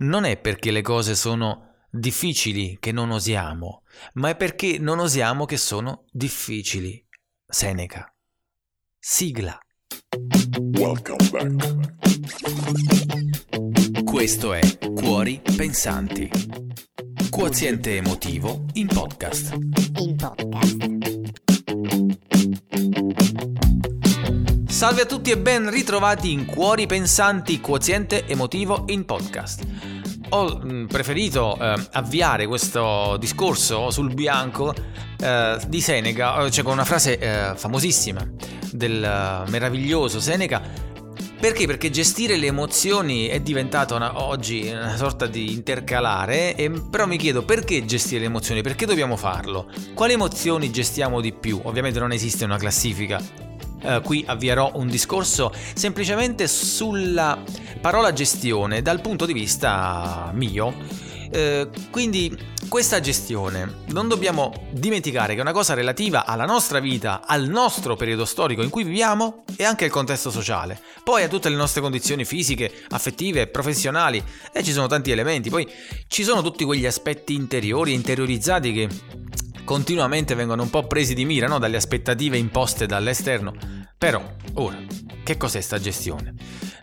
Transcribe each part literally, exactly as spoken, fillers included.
non è perché le cose sono difficili che non osiamo, ma è perché non osiamo che sono difficili. Seneca. Sigla. Welcome back. Questo è Cuori Pensanti. Quoziente emotivo in podcast. In podcast. Salve a tutti e ben ritrovati in Cuori Pensanti, Quoziente emotivo in podcast. Ho preferito eh, avviare questo discorso sul bianco eh, di Seneca, cioè con una frase eh, famosissima del eh, meraviglioso Seneca. Perché? Perché gestire le emozioni è diventata una, oggi una sorta di intercalare, e, però mi chiedo perché gestire le emozioni, perché dobbiamo farlo? Quali emozioni gestiamo di più? Ovviamente non esiste una classifica. Uh, qui avvierò un discorso semplicemente sulla parola gestione dal punto di vista mio. Uh, quindi questa gestione non dobbiamo dimenticare che è una cosa relativa alla nostra vita, al nostro periodo storico in cui viviamo e anche al contesto sociale. Poi a tutte le nostre condizioni fisiche, affettive, professionali, e ci sono tanti elementi. Poi ci sono tutti quegli aspetti interiori e interiorizzati che continuamente vengono un po' presi di mira, no? Dalle aspettative imposte dall'esterno. Però, ora, che cos'è sta gestione?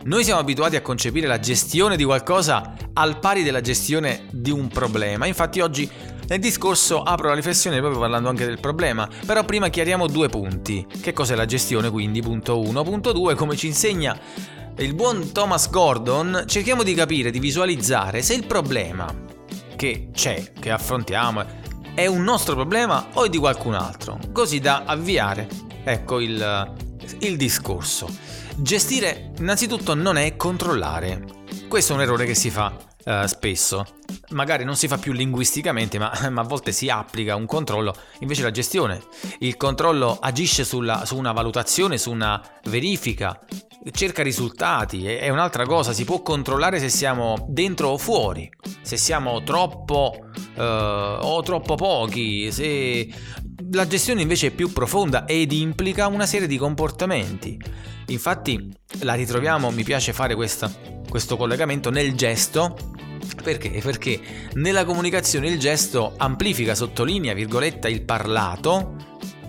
Noi siamo abituati a concepire la gestione di qualcosa al pari della gestione di un problema. Infatti oggi nel discorso apro la riflessione proprio parlando anche del problema. Però prima chiariamo due punti. Che cos'è la gestione, quindi? Punto uno. Punto due, come ci insegna il buon Thomas Gordon, cerchiamo di capire, di visualizzare se il problema che c'è, che affrontiamo, è un nostro problema o è di qualcun altro, così da avviare, ecco, il, il discorso. Gestire innanzitutto non è controllare. Questo è un errore che si fa eh, spesso, magari non si fa più linguisticamente, ma, ma a volte si applica un controllo. Invece la gestione, il controllo agisce sulla, su una valutazione, su una verifica, cerca risultati, è, è un'altra cosa. Si può controllare se siamo dentro o fuori, se siamo troppo... Uh, o troppo pochi. Se la gestione invece è più profonda ed implica una serie di comportamenti. Infatti la ritroviamo, mi piace fare questa, questo collegamento nel gesto. Perché? Perché nella comunicazione il gesto amplifica, sottolinea, virgoletta, il parlato,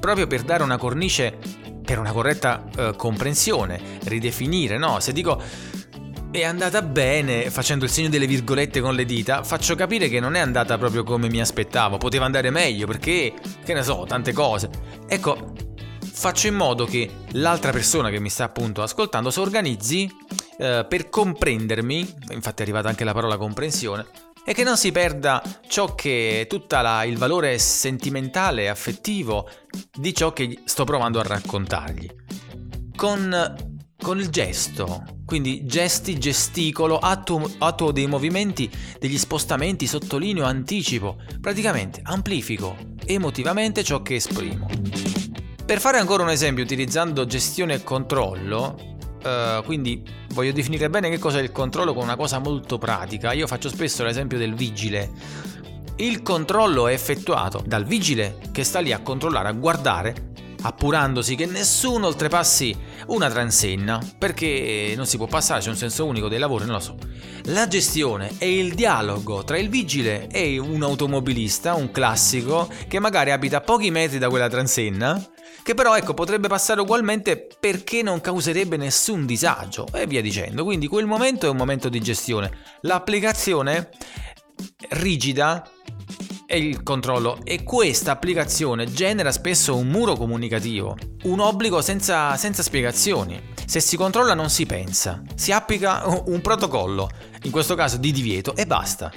proprio per dare una cornice per una corretta uh, comprensione, ridefinire, no? Se dico è andata bene facendo il segno delle virgolette con le dita, faccio capire che non è andata proprio come mi aspettavo, poteva andare meglio perché, che ne so, tante cose. Ecco, faccio in modo che l'altra persona che mi sta appunto ascoltando si organizzi eh, per comprendermi, infatti è arrivata anche la parola comprensione, e che non si perda ciò che è tutta la, il valore sentimentale, affettivo di ciò che sto provando a raccontargli. Con... Con il gesto, quindi gesti, gesticolo, attuo, attuo dei movimenti, degli spostamenti, sottolineo, anticipo, praticamente amplifico emotivamente ciò che esprimo. Per fare ancora un esempio utilizzando gestione e controllo, eh, quindi voglio definire bene che cos'è il controllo con una cosa molto pratica. Io faccio spesso l'esempio del vigile. Il controllo è effettuato dal vigile che sta lì a controllare, a guardare, appurandosi che nessuno oltrepassi una transenna, perché non si può passare, c'è un senso unico dei lavori, non lo so. La gestione è il dialogo tra il vigile e un automobilista, un classico, che magari abita a pochi metri da quella transenna, che però, ecco, potrebbe passare ugualmente perché non causerebbe nessun disagio, e via dicendo. Quindi quel momento è un momento di gestione. L'applicazione rigida e il controllo, e questa applicazione genera spesso un muro comunicativo, un obbligo senza, senza spiegazioni. Se si controlla non si pensa, si applica un protocollo, in questo caso di divieto, e basta.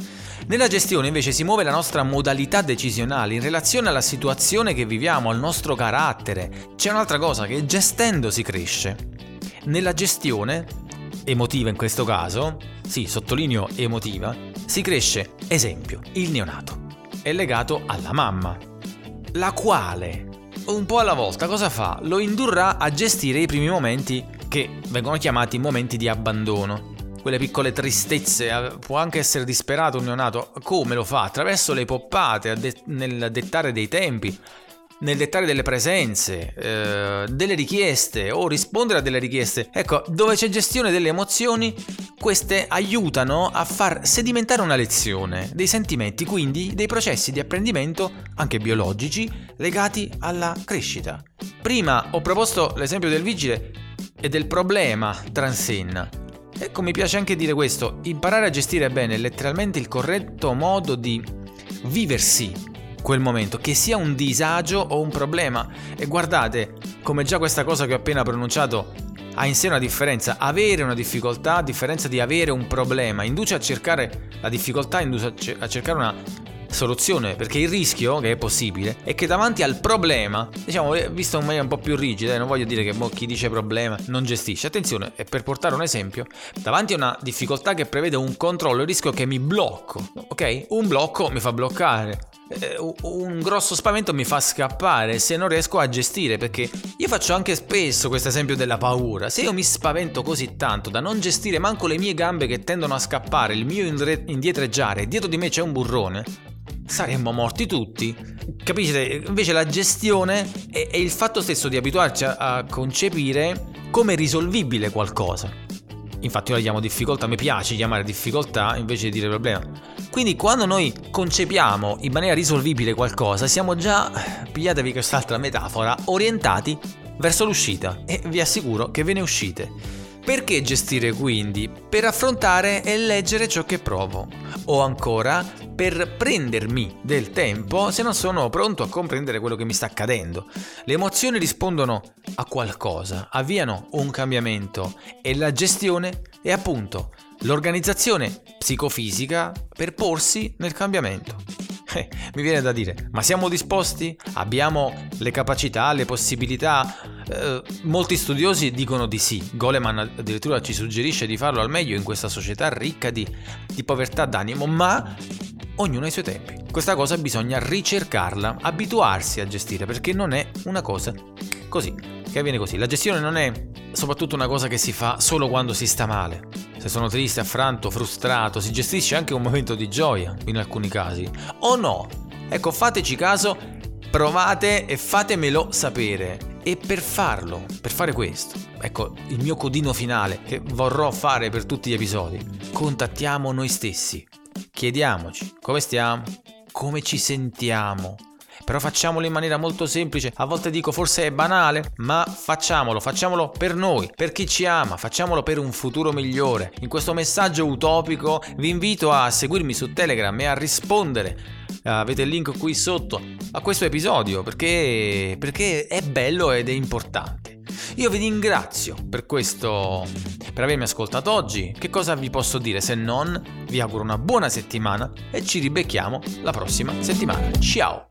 Nella gestione invece si muove la nostra modalità decisionale in relazione alla situazione che viviamo, al nostro carattere. C'è un'altra cosa, che gestendo si cresce. Nella gestione emotiva, in questo caso, sì, sottolineo emotiva, si cresce. Esempio, il neonato è legato alla mamma, la quale un po' alla volta cosa fa? Lo indurrà a gestire i primi momenti, che vengono chiamati momenti di abbandono, quelle piccole tristezze. Può anche essere disperato un neonato. Come lo fa? Attraverso le poppate, nel dettare dei tempi, nel dettare delle presenze, eh, delle richieste o rispondere a delle richieste. Ecco, dove c'è gestione delle emozioni, queste aiutano a far sedimentare una lezione, dei sentimenti, quindi dei processi di apprendimento, anche biologici, legati alla crescita. Prima ho proposto l'esempio del vigile e del problema transenna. Ecco, mi piace anche dire questo, imparare a gestire bene letteralmente il corretto modo di viversi quel momento, che sia un disagio o un problema. E guardate, come già questa cosa che ho appena pronunciato ha in sé una differenza, avere una difficoltà a differenza di avere un problema, induce a cercare la difficoltà, induce a cercare una soluzione, perché il rischio che è possibile è che davanti al problema, diciamo, visto in maniera un po' più rigida, non voglio dire che boh, chi dice problema non gestisce, attenzione, e per portare un esempio, davanti a una difficoltà che prevede un controllo, il rischio è che mi blocco, ok? Un blocco mi fa bloccare, un grosso spavento mi fa scappare se non riesco a gestire, perché io faccio anche spesso questo esempio della paura. Se io mi spavento così tanto da non gestire manco le mie gambe che tendono a scappare, il mio indietreggiare, dietro di me c'è un burrone, saremmo morti tutti, capisce? Invece la gestione è, è il fatto stesso di abituarci a, a concepire come risolvibile qualcosa. Infatti io la chiamo difficoltà, mi piace chiamare difficoltà invece di dire problema. Quindi quando noi concepiamo in maniera risolvibile qualcosa, siamo già, pigliatevi quest'altra metafora, orientati verso l'uscita, e vi assicuro che ve ne uscite. Perché gestire quindi? Per affrontare e leggere ciò che provo, o ancora per prendermi del tempo se non sono pronto a comprendere quello che mi sta accadendo. Le emozioni rispondono a qualcosa, avviano un cambiamento, e la gestione è appunto l'organizzazione psicofisica per porsi nel cambiamento. Mi viene da dire, ma siamo disposti? Abbiamo le capacità, le possibilità? Eh, molti studiosi dicono di sì. Goleman addirittura ci suggerisce di farlo al meglio in questa società ricca di, di povertà d'animo, ma ognuno ha i suoi tempi. Questa cosa bisogna ricercarla, abituarsi a gestire, perché non è una cosa così, che avviene così. La gestione non è soprattutto una cosa che si fa solo quando si sta male. Se sono triste, affranto, frustrato, si gestisce anche un momento di gioia in alcuni casi, o no? Ecco, fateci caso, provate e fatemelo sapere. E per farlo, per fare questo, ecco il mio codino finale che vorrò fare per tutti gli episodi, contattiamo noi stessi, chiediamoci come stiamo, come ci sentiamo. Però facciamolo in maniera molto semplice, a volte dico forse è banale, ma facciamolo, facciamolo per noi, per chi ci ama, facciamolo per un futuro migliore. In questo messaggio utopico vi invito a seguirmi su Telegram e a rispondere, avete il link qui sotto, a questo episodio, perché, perché è bello ed è importante. Io vi ringrazio per questo, per avermi ascoltato oggi. Che cosa vi posso dire se non vi auguro una buona settimana e ci ribecchiamo la prossima settimana. Ciao!